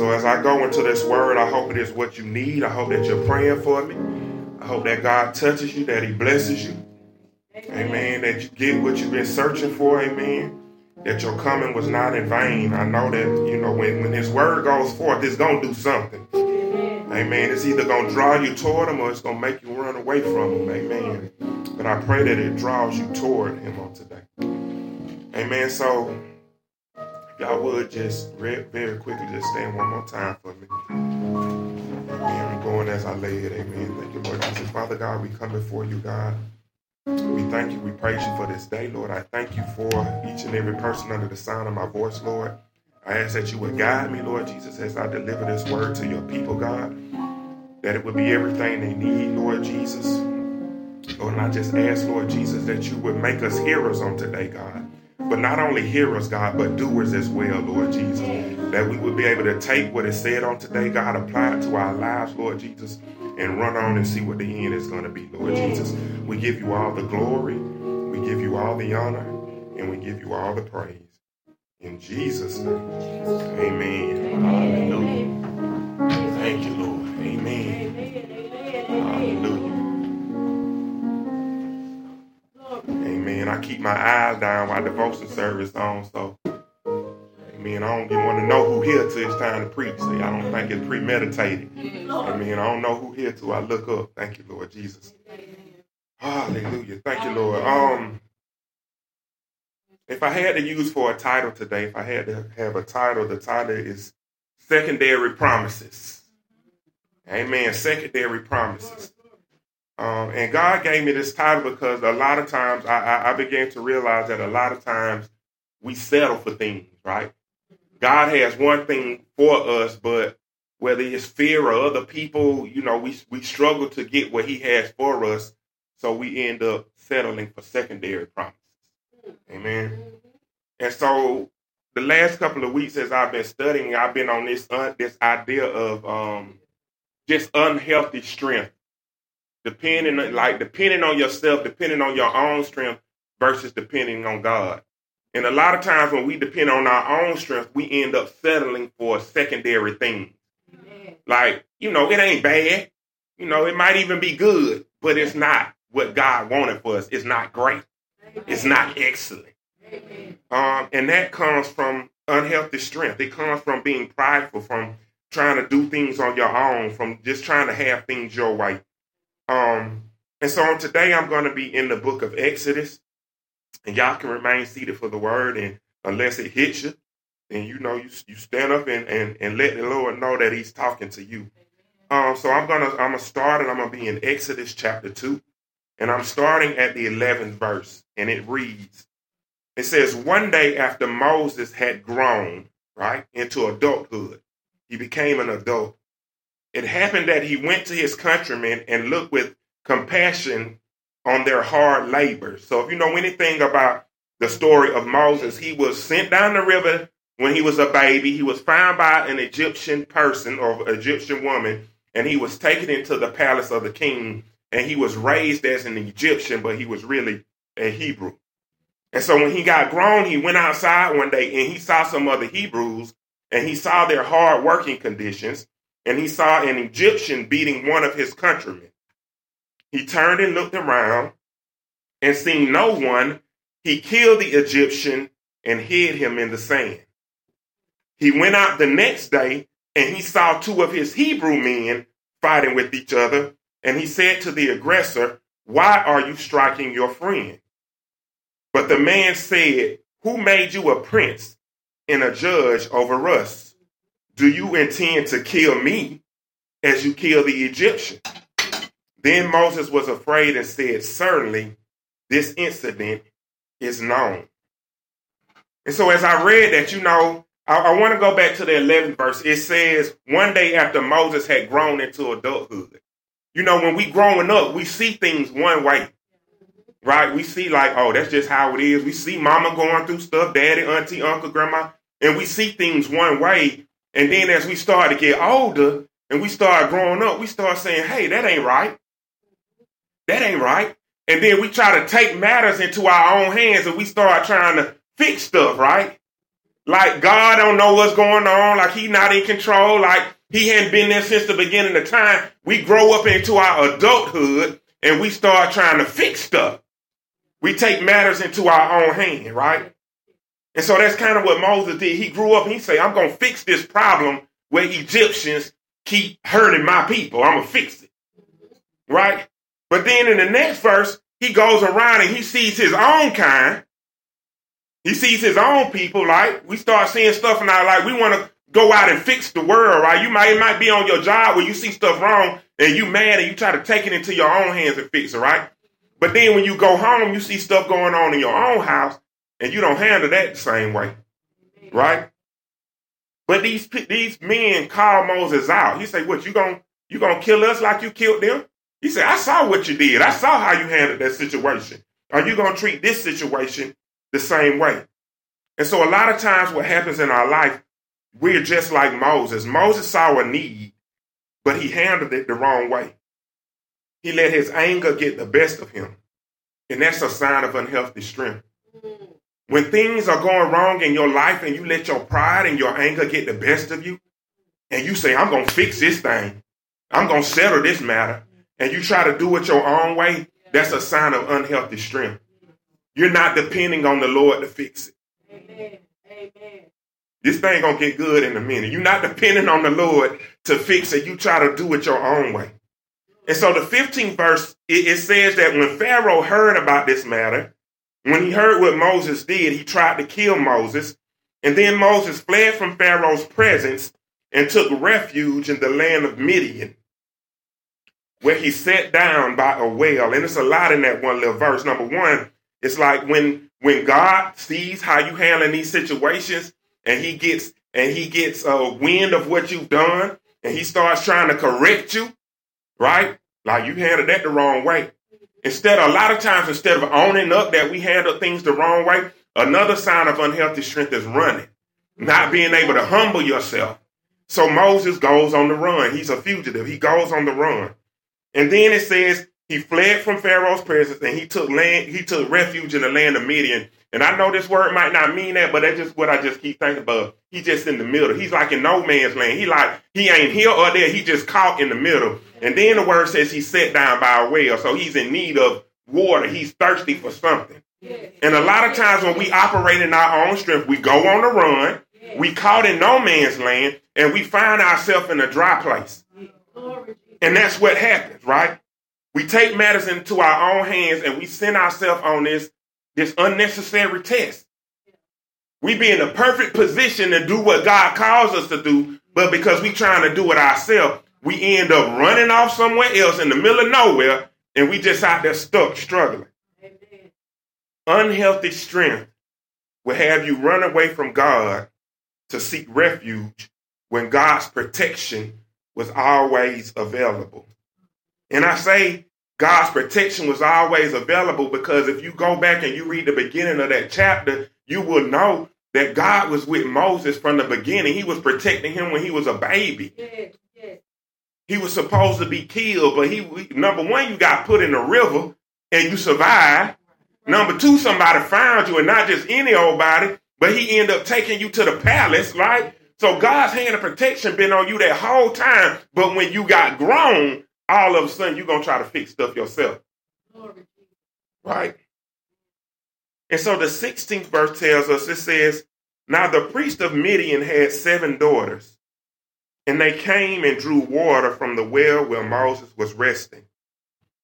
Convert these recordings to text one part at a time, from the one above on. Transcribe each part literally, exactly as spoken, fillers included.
So as I go into this word, I hope it is what you need. I hope that you're praying for me. I hope that God touches you, that he blesses you. Amen. Amen. That you get what you've been searching for. Amen. That your coming was not in vain. I know that, you know, when, when his word goes forth, it's going to do something. Amen. Amen. It's either going to draw you toward him or it's going to make you run away from him. Amen. But I pray that it draws you toward him on today. Amen. So if y'all would just read very quickly, just stand one more time for me. Amen. Going as I lay it. Amen. Thank you, Lord. I say, Father God, we come before you, God. We thank you. We praise you for this day, Lord. I thank you for each and every person under the sound of my voice, Lord. I ask that you would guide me, Lord Jesus, as I deliver this word to your people, God, that it would be everything they need, Lord Jesus. Lord, and I just ask, Lord Jesus, that you would make us hearers on today, God. But not only hearers, God, but doers as well, Lord Jesus. That we would be able to take what is said on today, God, apply it to our lives, Lord Jesus, and run on and see what the end is going to be, Lord Jesus. We give you all the glory, we give you all the honor, and we give you all the praise. In Jesus' name, amen. Amen. Hallelujah. Amen. Thank you, Lord. Amen. Amen. Hallelujah. Amen. Amen. I keep my eyes down while devotion service on, so amen. I don't even want to know who here till it's time to preach. See, I don't think it's premeditated. Amen. I don't know who here till I look up. Thank you, Lord Jesus. Hallelujah. Thank you, Lord. Um, if I had to use for a title today, if I had to have a title, the title is Secondary Promises. Amen. Secondary Promises. Um, and God gave me this title because a lot of times I, I, I began to realize that a lot of times we settle for things, right? God has one thing for us, but whether it's fear or other people, you know, we we struggle to get what he has for us. So we end up settling for secondary promises. Amen. And so the last couple of weeks as I've been studying, I've been on this uh, this idea of um, just unhealthy strength. Depending like depending on yourself, depending on your own strength versus depending on God. And a lot of times when we depend on our own strength, we end up settling for secondary things. Amen. Like, you know, it ain't bad. You know, it might even be good, but it's not what God wanted for us. It's not great. Amen. It's not excellent. Um, and that comes from unhealthy strength. It comes from being prideful, from trying to do things on your own, from just trying to have things your way. Um, and so today I'm going to be in the book of Exodus. And y'all can remain seated for the word. And unless it hits you, then you know you, you stand up and, and, and let the Lord know that he's talking to you. Um, so I'm going to I'm gonna start and I'm going to be in Exodus chapter two. And I'm starting at the eleventh verse. And it reads, it says, one day after Moses had grown, right, into adulthood, he became an adult. It happened that he went to his countrymen and looked with compassion on their hard labor. So if you know anything about the story of Moses, he was sent down the river when he was a baby. He was found by an Egyptian person or Egyptian woman, and he was taken into the palace of the king, and he was raised as an Egyptian, but he was really a Hebrew. And so when he got grown, he went outside one day and he saw some other Hebrews, and he saw their hard working conditions, and he saw an Egyptian beating one of his countrymen. He turned and looked around, and seeing no one, he killed the Egyptian and hid him in the sand. He went out the next day, and he saw two of his Hebrew men fighting with each other. And he said to the aggressor, why are you striking your friend? But the man said, who made you a prince and a judge over us? Do you intend to kill me as you kill the Egyptian? Then Moses was afraid and said, certainly this incident is known. And so as I read that, you know, I, I want to go back to the eleventh verse. It says, one day after Moses had grown into adulthood. You know, when we growing up, we see things one way, right? We see like, oh, that's just how it is. We see mama going through stuff, daddy, auntie, uncle, grandma, and we see things one way. And then as we start to get older and we start growing up, we start saying, hey, that ain't right. That ain't right. And then we try to take matters into our own hands, and we start trying to fix stuff, right? Like God don't know what's going on. Like he not in control. Like he hadn't been there since the beginning of time. We grow up into our adulthood and we start trying to fix stuff. We take matters into our own hand, right? And so that's kind of what Moses did. He grew up and he said, I'm going to fix this problem where Egyptians keep hurting my people. I'm going to fix it, right? But then in the next verse, he goes around and he sees his own kind. He sees his own people, right? We start seeing stuff in our life. We want to go out and fix the world, right? You might, it might be on your job where you see stuff wrong and you mad and you try to take it into your own hands and fix it, right? But then when you go home, you see stuff going on in your own house and you don't handle that the same way, right? But these these men call Moses out. He said, what, you gonna, you gonna kill us like you killed them? He said, I saw what you did. I saw how you handled that situation. Are you going to treat this situation the same way? And so a lot of times what happens in our life, we're just like Moses. Moses saw a need, but he handled it the wrong way. He let his anger get the best of him. And that's a sign of unhealthy strength. When things are going wrong in your life and you let your pride and your anger get the best of you, and you say, I'm going to fix this thing. I'm going to settle this matter. And you try to do it your own way, that's a sign of unhealthy strength. You're not depending on the Lord to fix it. Amen. Amen. This thing gonna get good in a minute. You're not depending on the Lord to fix it. You try to do it your own way. And so the fifteenth verse, it, it says that when Pharaoh heard about this matter, when he heard what Moses did, he tried to kill Moses. And then Moses fled from Pharaoh's presence and took refuge in the land of Midian, where he sat down by a well. And it's a lot in that one little verse. Number one, it's like when when God sees how you handling these situations and he gets and he gets a wind of what you've done and he starts trying to correct you, right? Like you handled that the wrong way. Instead, a lot of times, instead of owning up that we handle things the wrong way, another sign of unhealthy strength is running, not being able to humble yourself. So Moses goes on the run. He's a fugitive. He goes on the run. And then it says he fled from Pharaoh's presence and he took land. He took refuge in the land of Midian. And I know this word might not mean that, but that's just what I just keep thinking about. He's just in the middle. He's like in no man's land. He like he ain't here or there. He just caught in the middle. And then the word says he sat down by a well. So he's in need of water. He's thirsty for something. And a lot of times when we operate in our own strength, we go on the run. We caught in no man's land and we find ourselves in a dry place. And that's what happens, right? We take matters into our own hands and we send ourselves on this, this unnecessary test. We be in the perfect position to do what God calls us to do, but because we trying to do it ourselves, we end up running off somewhere else in the middle of nowhere and we just out there stuck, struggling. Amen. Unhealthy strength will have you run away from God to seek refuge when God's protection was always available. And I say God's protection was always available because if you go back and you read the beginning of that chapter, you will know that God was with Moses from the beginning. He was protecting him when he was a baby. Yes, yes. He was supposed to be killed, but he, number one, you got put in the river and you survived. Number two, somebody found you, and not just any old body, but he ended up taking you to the palace, right? So God's hand of protection been on you that whole time. But when you got grown, all of a sudden you're going to try to fix stuff yourself. Right? And so the sixteenth verse tells us, it says, now the priest of Midian had seven daughters, and they came and drew water from the well where Moses was resting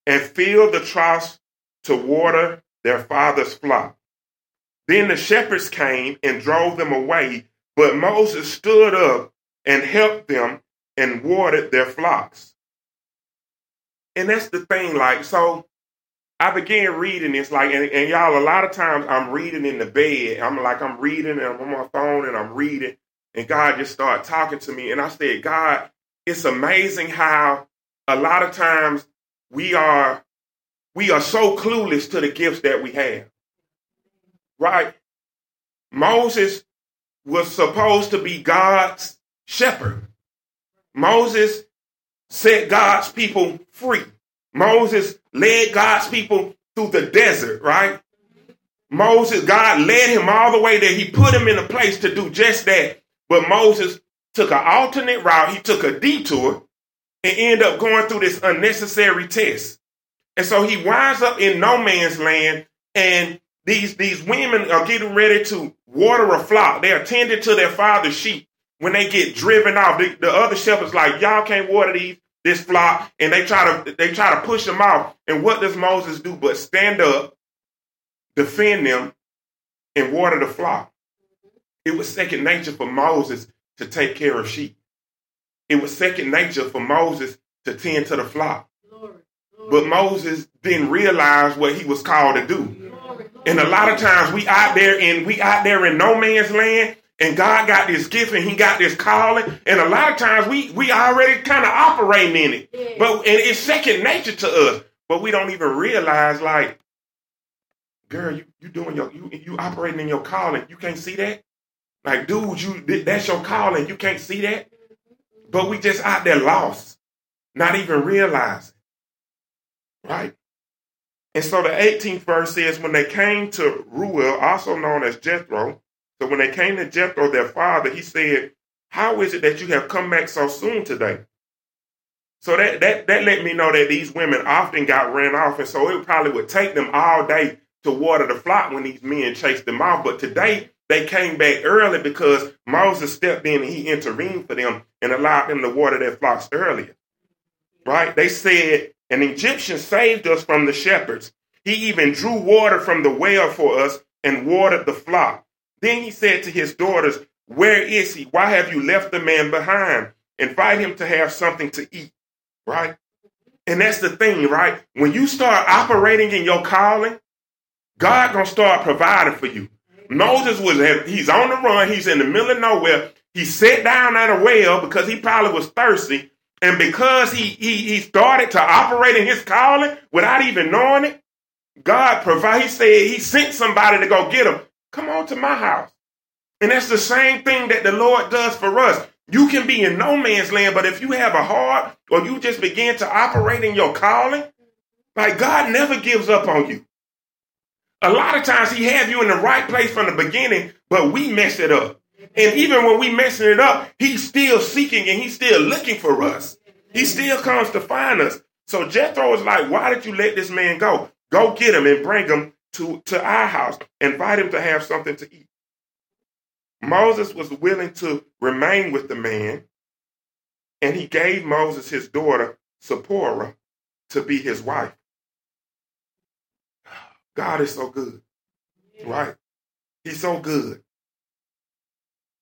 and filled the troughs to water their father's flock. Then the shepherds came and drove them away, but Moses stood up and helped them and watered their flocks. And that's the thing, like, so I began reading this, like, and, and y'all, a lot of times I'm reading in the bed. I'm like, I'm reading and I'm on my phone and I'm reading. And God just started talking to me. And I said, God, it's amazing how a lot of times we are, we are so clueless to the gifts that we have. Right? Moses was supposed to be God's shepherd. Moses set God's people free. Moses led God's people through the desert, right? Moses, God led him all the way there. He put him in a place to do just that. But Moses took an alternate route. He took a detour and ended up going through this unnecessary test. And so he winds up in no man's land. And these, these women are getting ready to water a flock. They're tending to their father's sheep. When they get driven off, the, the other shepherds like, y'all can't water these this flock. And they try to they try to push them off. And what does Moses do but stand up, defend them, and water the flock? It was second nature for Moses to take care of sheep. It was second nature for Moses to tend to the flock. Lord, Lord. But Moses didn't realize what he was called to do. Lord, and a lot of times we out there and we out there in no man's land, and God got this gift and he got this calling. And a lot of times we, we already kind of operating in it. Yeah. But and it's second nature to us. But we don't even realize, like, girl, you, you doing your you you operating in your calling. You can't see that? Like, dude, you that's your calling. You can't see that? But we just out there lost, not even realizing. Right? And so the eighteenth verse says, when they came to Reuel, also known as Jethro, so when they came to Jethro, their father, he said, how is it that you have come back so soon today? So that that that let me know that these women often got ran off. And so it probably would take them all day to water the flock when these men chased them off. But today they came back early because Moses stepped in and he intervened for them and allowed them to water their flocks earlier. Right? They said, an Egyptian saved us from the shepherds. He even drew water from the well for us and watered the flock. Then he said to his daughters, where is he? Why have you left the man behind? Invite him to have something to eat. Right? And that's the thing, right? When you start operating in your calling, God gonna start providing for you. Moses was, he's on the run. He's in the middle of nowhere. He sat down at a well because he probably was thirsty. And because he, he, he started to operate in his calling without even knowing it, God provided. He said he sent somebody to go get him. Come on to my house. And that's the same thing that the Lord does for us. You can be in no man's land, but if you have a heart or you just begin to operate in your calling, like, God never gives up on you. A lot of times he have you in the right place from the beginning, but we mess it up. And even when we messing it up, he's still seeking and he's still looking for us. He still comes to find us. So Jethro is like, why did you let this man go? Go get him and bring him to, to our house. Invite him to have something to eat. Moses was willing to remain with the man, and he gave Moses his daughter, Zipporah, to be his wife. God is so good, right? He's so good.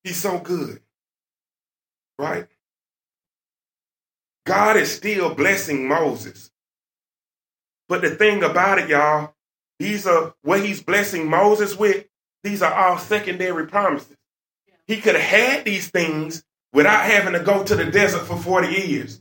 He's so good, right? God is still blessing Moses. But the thing about it, y'all, these are what he's blessing Moses with. These are all secondary promises. He could have had these things without having to go to the desert for forty years.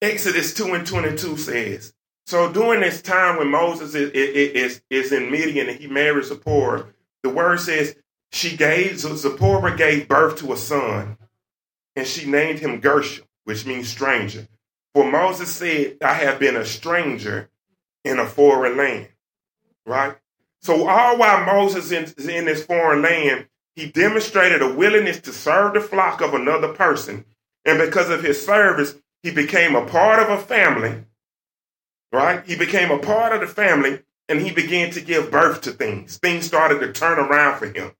Exodus two and twenty-two says, so during this time when Moses is, is, is in Midian and he marries Zipporah, the word says she gave, Zipporah gave birth to a son, and she named him Gershom, which means stranger. For Moses said, I have been a stranger in a foreign land, right? So all while Moses is in this foreign land, he demonstrated a willingness to serve the flock of another person. And because of his service, he became a part of a family, right? He became a part of the family, and he began to give birth to things. Things started to turn around for him.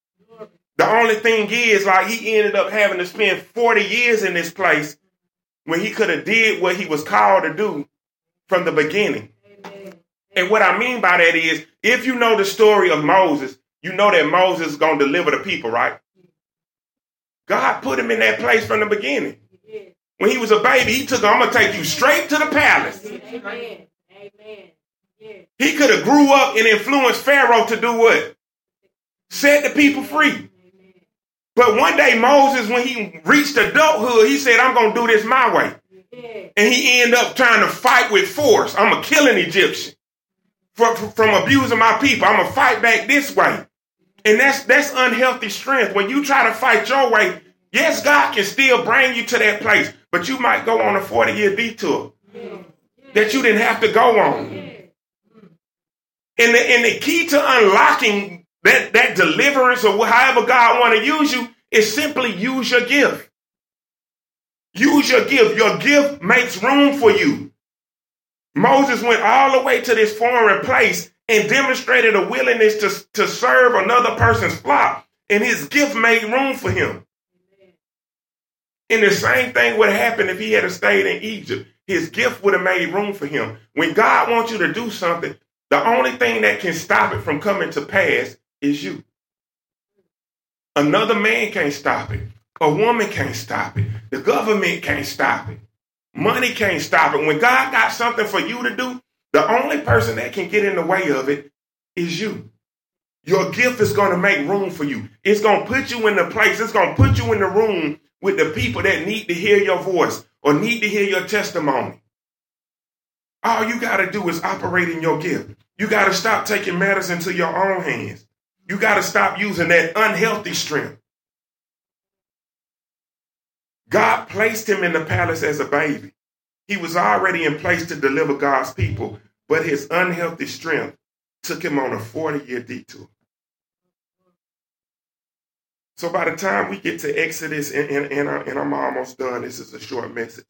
The only thing is, like, he ended up having to spend forty years in this place when he could have did what he was called to do from the beginning. Amen. And what I mean by that is, if you know the story of Moses, you know that Moses is going to deliver the people, right? God put him in that place from the beginning. When he was a baby, he took, I'm going to take you straight to the palace. Amen. Amen. Yeah. He could have grew up and influenced Pharaoh to do what? Set the people free. Amen. But one day Moses, when he reached adulthood, he said, I'm going to do this my way. Yeah. And he ended up trying to fight with force. I'm going to kill an Egyptian from, from abusing my people. I'm going to fight back this way. And that's, that's unhealthy strength. When you try to fight your way, yes, God can still bring you to that place, but you might go on a forty-year detour that you didn't have to go on. And the, and the key to unlocking that, that deliverance or however God want to use you is simply use your gift. Use your gift. Your gift makes room for you. Moses went all the way to this foreign place and demonstrated a willingness to, to serve another person's flock. And his gift made room for him. And the same thing would happen if he had stayed in Egypt. His gift would have made room for him. When God wants you to do something, the only thing that can stop it from coming to pass is you. Another man can't stop it. A woman can't stop it. The government can't stop it. Money can't stop it. When God got something for you to do, the only person that can get in the way of it is you. Your gift is going to make room for you. It's going to put you in the place. It's going to put you in the room with the people that need to hear your voice or need to hear your testimony. All you got to do is operate in your gift. You got to stop taking matters into your own hands. You got to stop using that unhealthy strength. God placed him in the palace as a baby. He was already in place to deliver God's people, but his unhealthy strength took him on a forty-year detour. So by the time we get to Exodus, and, and, and, I, and I'm almost done, this is a short message.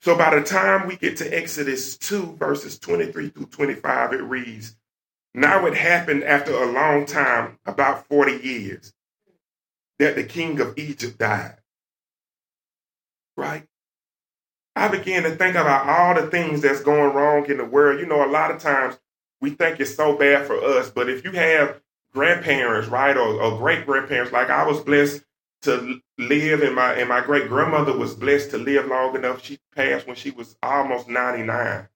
So by the time we get to Exodus two, verses twenty-three through twenty-five, it reads, "Now it happened after a long time, about forty years, that the king of Egypt died." Right? I began to think about all the things that's going wrong in the world. You know, a lot of times we think it's so bad for us, but if you have grandparents, right, or, or great-grandparents. Like I was blessed to live, and my and my great-grandmother was blessed to live long enough. She passed when she was almost ninety-nine.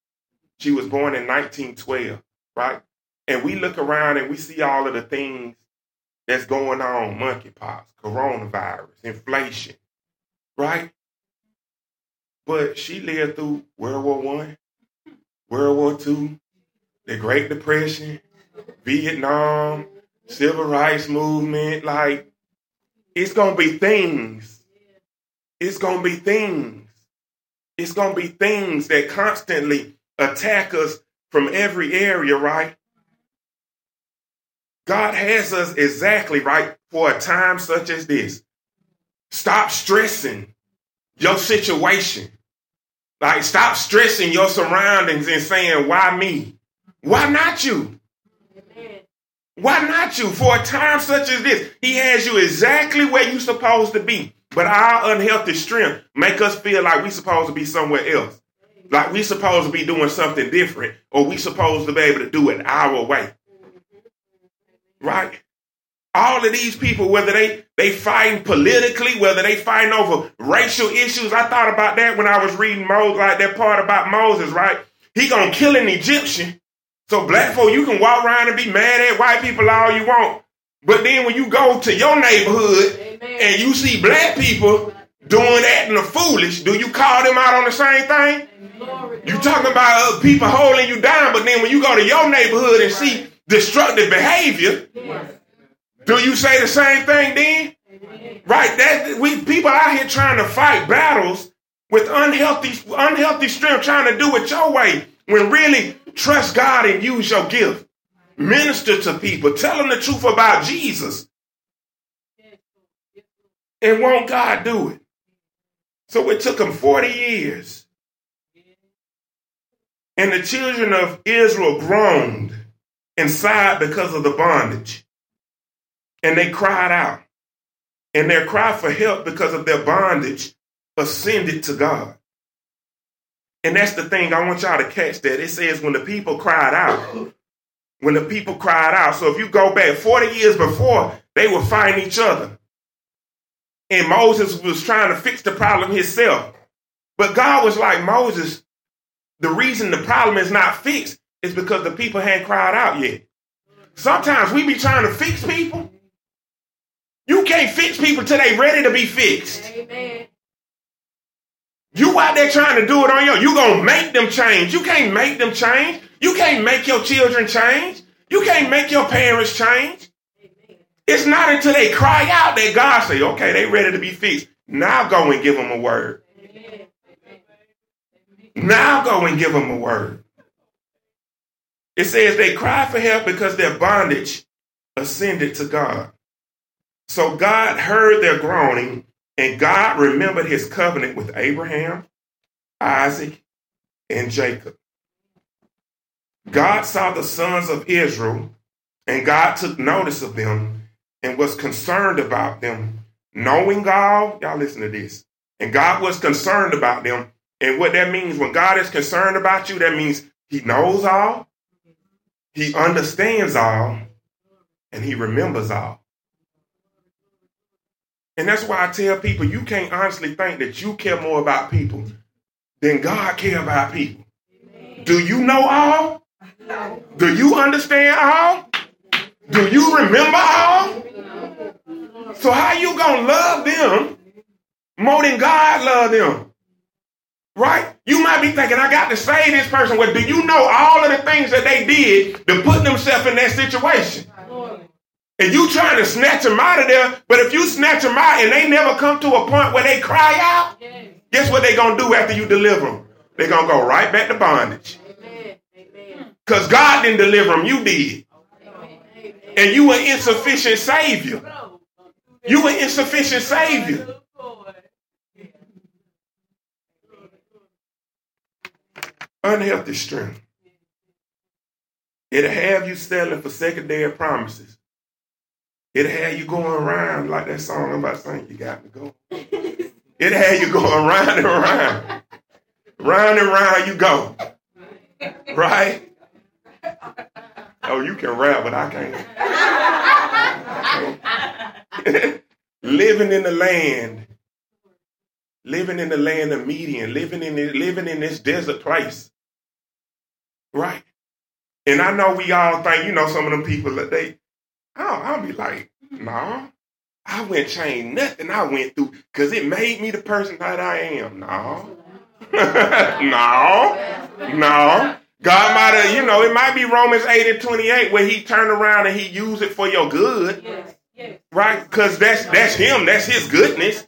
She was born in nineteen twelve, right? And we look around and we see all of the things that's going on, monkeypox, coronavirus, inflation, right? But she lived through World War One, World War Two, the Great Depression, Vietnam, Civil Rights Movement. Like, it's going to be things. It's going to be things. It's going to be things that constantly attack us from every area, right? God has us exactly right for a time such as this. Stop stressing your situation. Like, stop stressing your surroundings and saying, why me? Why not you? Why not you? For a time such as this, he has you exactly where you're supposed to be. But our unhealthy strength make us feel like we're supposed to be somewhere else. Like we're supposed to be doing something different, or we're supposed to be able to do it our way. Right? All of these people, whether they, they fighting politically, whether they fighting over racial issues. I thought about that when I was reading Moses, like that part about Moses, right? He going to kill an Egyptian. So black folk, you can walk around and be mad at white people all you want. But then when you go to your neighborhood, amen, and you see black people doing that and the foolish, do you call them out on the same thing? Amen. You talking about uh, people holding you down, but then when you go to your neighborhood and see destructive behavior, yes, do you say the same thing then? Amen. Right? That we people out here trying to fight battles with unhealthy, unhealthy strength, trying to do it your way, when really, trust God and use your gift. Minister to people. Tell them the truth about Jesus. And won't God do it? So it took him forty years. And the children of Israel groaned and sighed because of the bondage. And they cried out. And their cry for help because of their bondage ascended to God. And that's the thing. I want y'all to catch that. It says when the people cried out, when the people cried out. So if you go back forty years before, they were fighting each other. And Moses was trying to fix the problem himself. But God was like, Moses, the reason the problem is not fixed is because the people hadn't cried out yet. Sometimes we be trying to fix people. You can't fix people till they ready to be fixed. Amen. You out there trying to do it on your own. You going to make them change. You can't make them change. You can't make your children change. You can't make your parents change. Amen. It's not until they cry out that God say, okay, they ready to be fixed. Now go and give them a word. Amen. Now go and give them a word. It says they cried for help because their bondage ascended to God. So God heard their groaning, and God remembered his covenant with Abraham, Isaac, and Jacob. God saw the sons of Israel, and God took notice of them and was concerned about them, knowing God. Y'all listen to this. And God was concerned about them. And what that means, when God is concerned about you, that means he knows all, he understands all, and he remembers all. And that's why I tell people, you can't honestly think that you care more about people than God cares about people. Amen. Do you know all? No. Do you understand all? Do you remember all? No. So how you going to love them more than God loved them? Right? You might be thinking, I got to save this person. Well, do you know all of the things that they did to put themselves in that situation? And you trying to snatch them out of there, but if you snatch them out and they never come to a point where they cry out, yes. Guess what they're going to do after you deliver them? They're going to go right back to bondage. Because God didn't deliver them, you did. Amen. And you were insufficient savior. You were insufficient savior. Unhealthy strength. It'll have you selling for secondary promises. It had you going around like that song I'm about to sing, you got me going. It had you going round and round. Round and round you go. Right? Oh, you can rap, but I can't. I can't. Living in the land. Living in the land of Midian. Living in, the, living in this desert place. Right? And I know we all think, you know, some of them people, that they... I'll, I'll be like, nah, I wouldn't change nothing I went through because it made me the person that I am. Nah, nah, nah. God might have, you know, it might be Romans eight and twenty-eight where he turned around and he used it for your good, right? Because that's that's him. That's his goodness,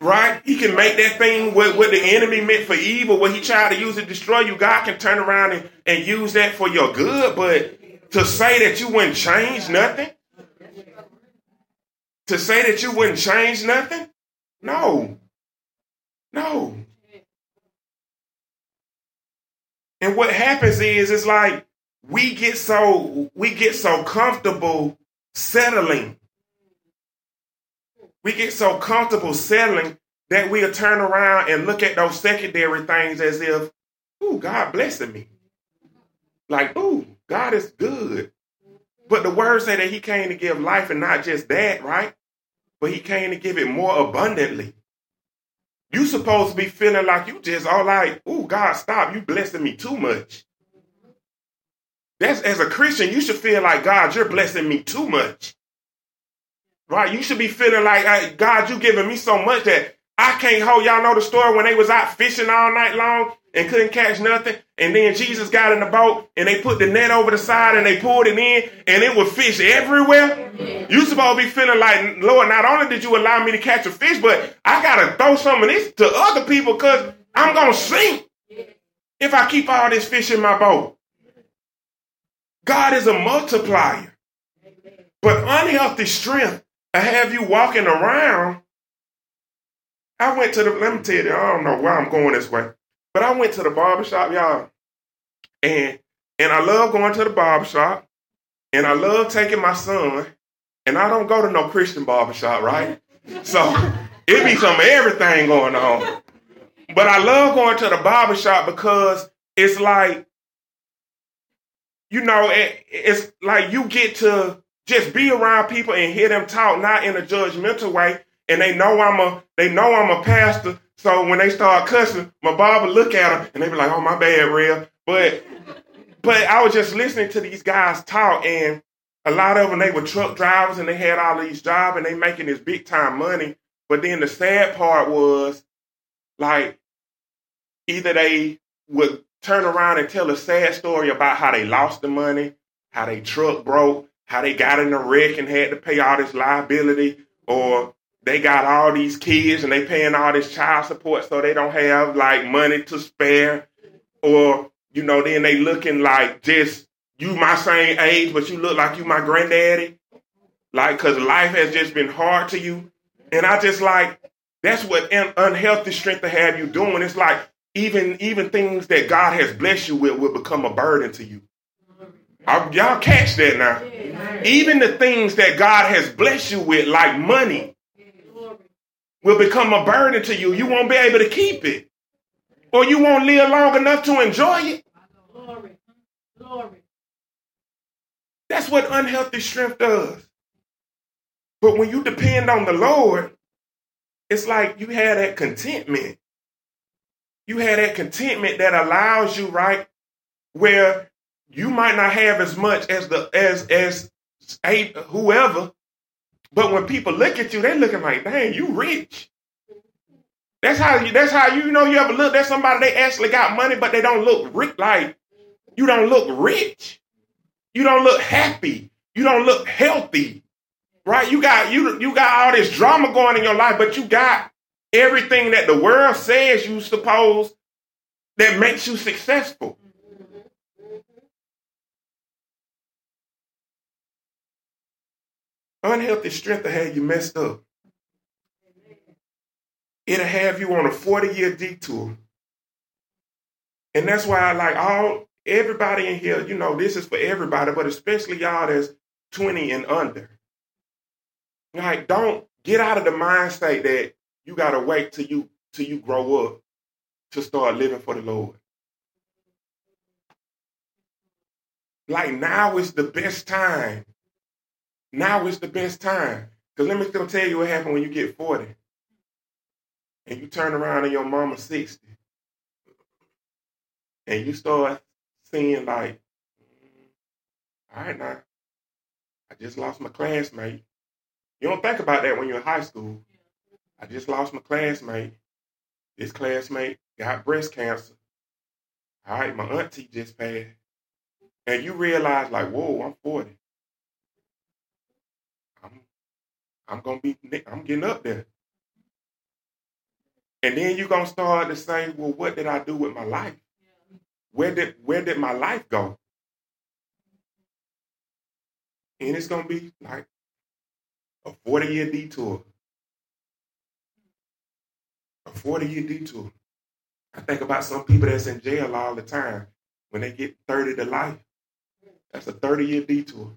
right? He can make that thing what, what the enemy meant for evil, what he tried to use to destroy you. God can turn around and, and use that for your good, but to say that you wouldn't change nothing? To say that you wouldn't change nothing? No. No. And what happens is, it's like we get so we get so comfortable settling. We get so comfortable settling that we'll turn around and look at those secondary things as if, ooh, God blessing me. Like, ooh. God is good. But the word say that he came to give life and not just that, right? But he came to give it more abundantly. You supposed to be feeling like you just all like, oh, God, stop. You blessing me too much. That's, as a Christian, you should feel like, God, you're blessing me too much. Right? You should be feeling like, God, you giving me so much that I can't hold. Y'all know the story when they was out fishing all night long and couldn't catch nothing. And then Jesus got in the boat and they put the net over the side and they pulled it in and it was fish everywhere. You supposed to be feeling like, Lord, not only did you allow me to catch a fish, but I got to throw some of this to other people because I'm going to sink if I keep all this fish in my boat. God is a multiplier. But unhealthy strength to have you walking around. I went to the, let me tell you, I don't know why I'm going this way, but I went to the barbershop, y'all. And and I love going to the barbershop. And I love taking my son. And I don't go to no Christian barbershop, right? So it be some everything going on. But I love going to the barbershop because it's like, you know, it, it's like you get to just be around people and hear them talk, not in a judgmental way. And they know I'm a they know I'm a pastor. So when they start cussing, my barber look at them and they be like, oh, my bad, Rev. But but I was just listening to these guys talk, and a lot of them, they were truck drivers and they had all these jobs and they making this big time money. But then the sad part was, like, either they would turn around and tell a sad story about how they lost the money, how they truck broke, how they got in a wreck and had to pay all this liability, or they got all these kids and they paying all this child support so they don't have, like, money to spare. Or, you know, then they looking like just you my same age, but you look like you my granddaddy. Like, because life has just been hard to you. And I just like, that's what un- unhealthy strength to have you doing. It's like even even things that God has blessed you with will become a burden to you. I, y'all catch that now. Even the things that God has blessed you with, like money, will become a burden to you. You won't be able to keep it. Or you won't live long enough to enjoy it. Glory. Glory. That's what unhealthy strength does. But when you depend on the Lord, it's like you have that contentment. You have that contentment that allows you, right, where you might not have as much as the as as a, whoever, but when people look at you, they're looking like, "Dang, you rich." That's how you. That's how you know you ever look at somebody. They actually got money, but they don't look rich. Like you don't look rich. You don't look happy. You don't look healthy. Right, you got you you got all this drama going in your life, but you got everything that the world says you suppose that makes you successful. Unhealthy strength will have you messed up. It'll have you on a forty-year detour, and that's why I like all everybody in here. You know, this is for everybody, but especially y'all that's twenty and under. Like, don't get out of the mind state that you got to wait till you till you grow up to start living for the Lord. Like, now is the best time. Now is the best time. Because let me still tell you what happened when you get forty. And you turn around and your mama's sixty. And you start seeing like, all right, now, I just lost my classmate. You don't think about that when you're in high school. I just lost my classmate. This classmate got breast cancer. All right, my auntie just passed. And you realize, like, whoa, I'm forty. I'm, I'm gonna be, I'm getting up there. And then you're gonna start to say, well, what did I do with my life? Where did where did my life go? And it's gonna be like a forty-year detour. A forty-year detour. I think about some people that's in jail all the time. When they get thirty to life, that's a thirty-year detour.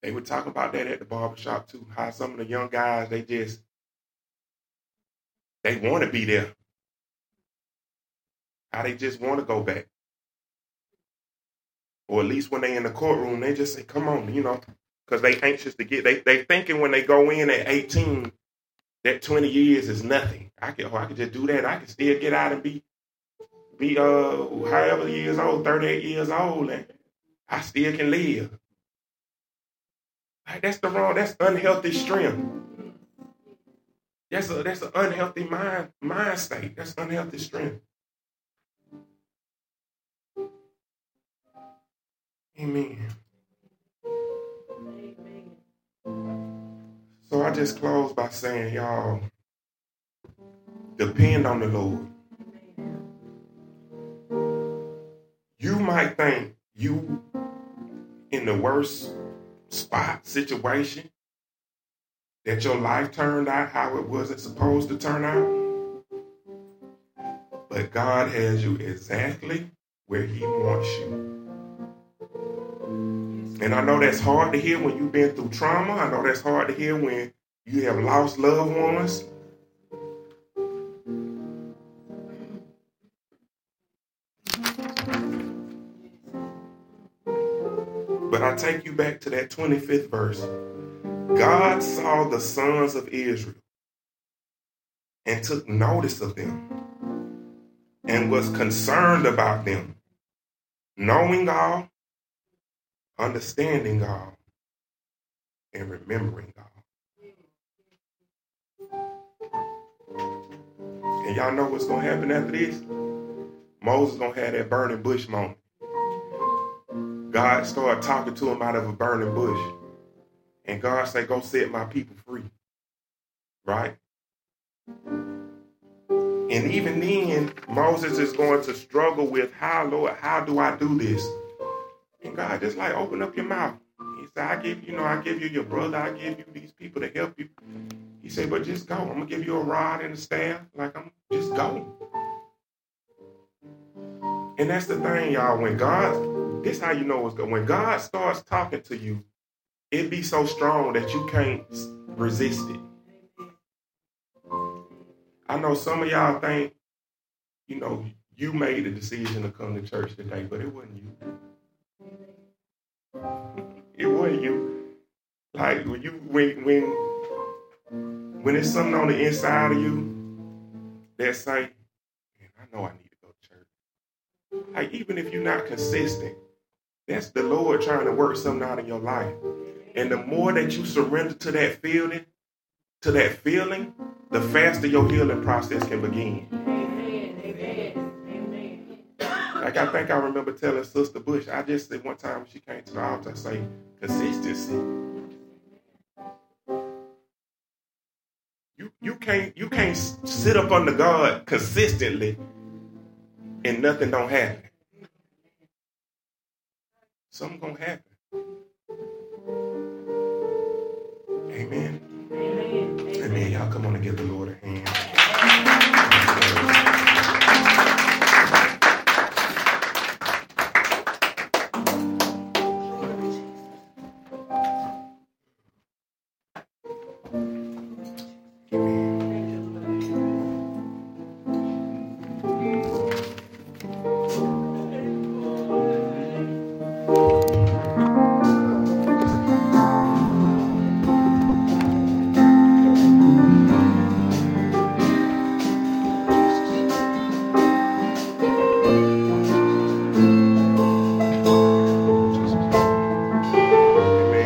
They would talk about that at the barbershop too, how some of the young guys, they just, they want to be there. How they just want to go back. Or at least when they in the courtroom, they just say, come on, you know. Because they anxious to get, they they thinking when they go in at eighteen, that twenty years is nothing. I could, oh, I could just do that. I could still get out and be, be uh, however years old, thirty-eight years old, and I still can live. Like, that's the wrong, that's unhealthy strength. That's a, that's an unhealthy mind, mind state. That's unhealthy strength. Amen. So I just close by saying, y'all, depend on the Lord. You might think you in the worst spot, situation, that your life turned out how it wasn't supposed to turn out. But God has you exactly where He wants you. And I know that's hard to hear when you've been through trauma. I know that's hard to hear when you have lost loved ones. But I take you back to that twenty-fifth verse. God saw the sons of Israel and took notice of them and was concerned about them, knowing all, understanding God, and remembering God. And y'all know what's going to happen after this? Moses is going to have that burning bush moment. God started talking to him out of a burning bush. And God said, go set my people free. Right? And even then, Moses is going to struggle with, how, Lord, how do I do this? And God just like, open up your mouth. He said, I give you know, I give you your brother. I give you these people to help you. He said, but just go. I'm going to give you a rod and a staff. Like, I'm just go. And that's the thing, y'all. When God, this is how you know what's going. When God starts talking to you, it be so strong that you can't resist it. I know some of y'all think, you know, you made the decision to come to church today, but it wasn't you. It wasn't you. Like when you when when when it's something on the inside of you that say, man, I know I need to go to church. Like even if you're not consistent, that's the Lord trying to work something out in your life. And the more that you surrender to that feeling, to that feeling, the faster your healing process can begin. Amen. Amen. Amen. Like I think I remember telling Sister Bush, I just said one time she came to the altar, I say, consistency. You you can't you can't sit up under God consistently and nothing don't happen. Something gonna happen. Amen. Amen. Amen. Y'all come on and give the Lord a hand.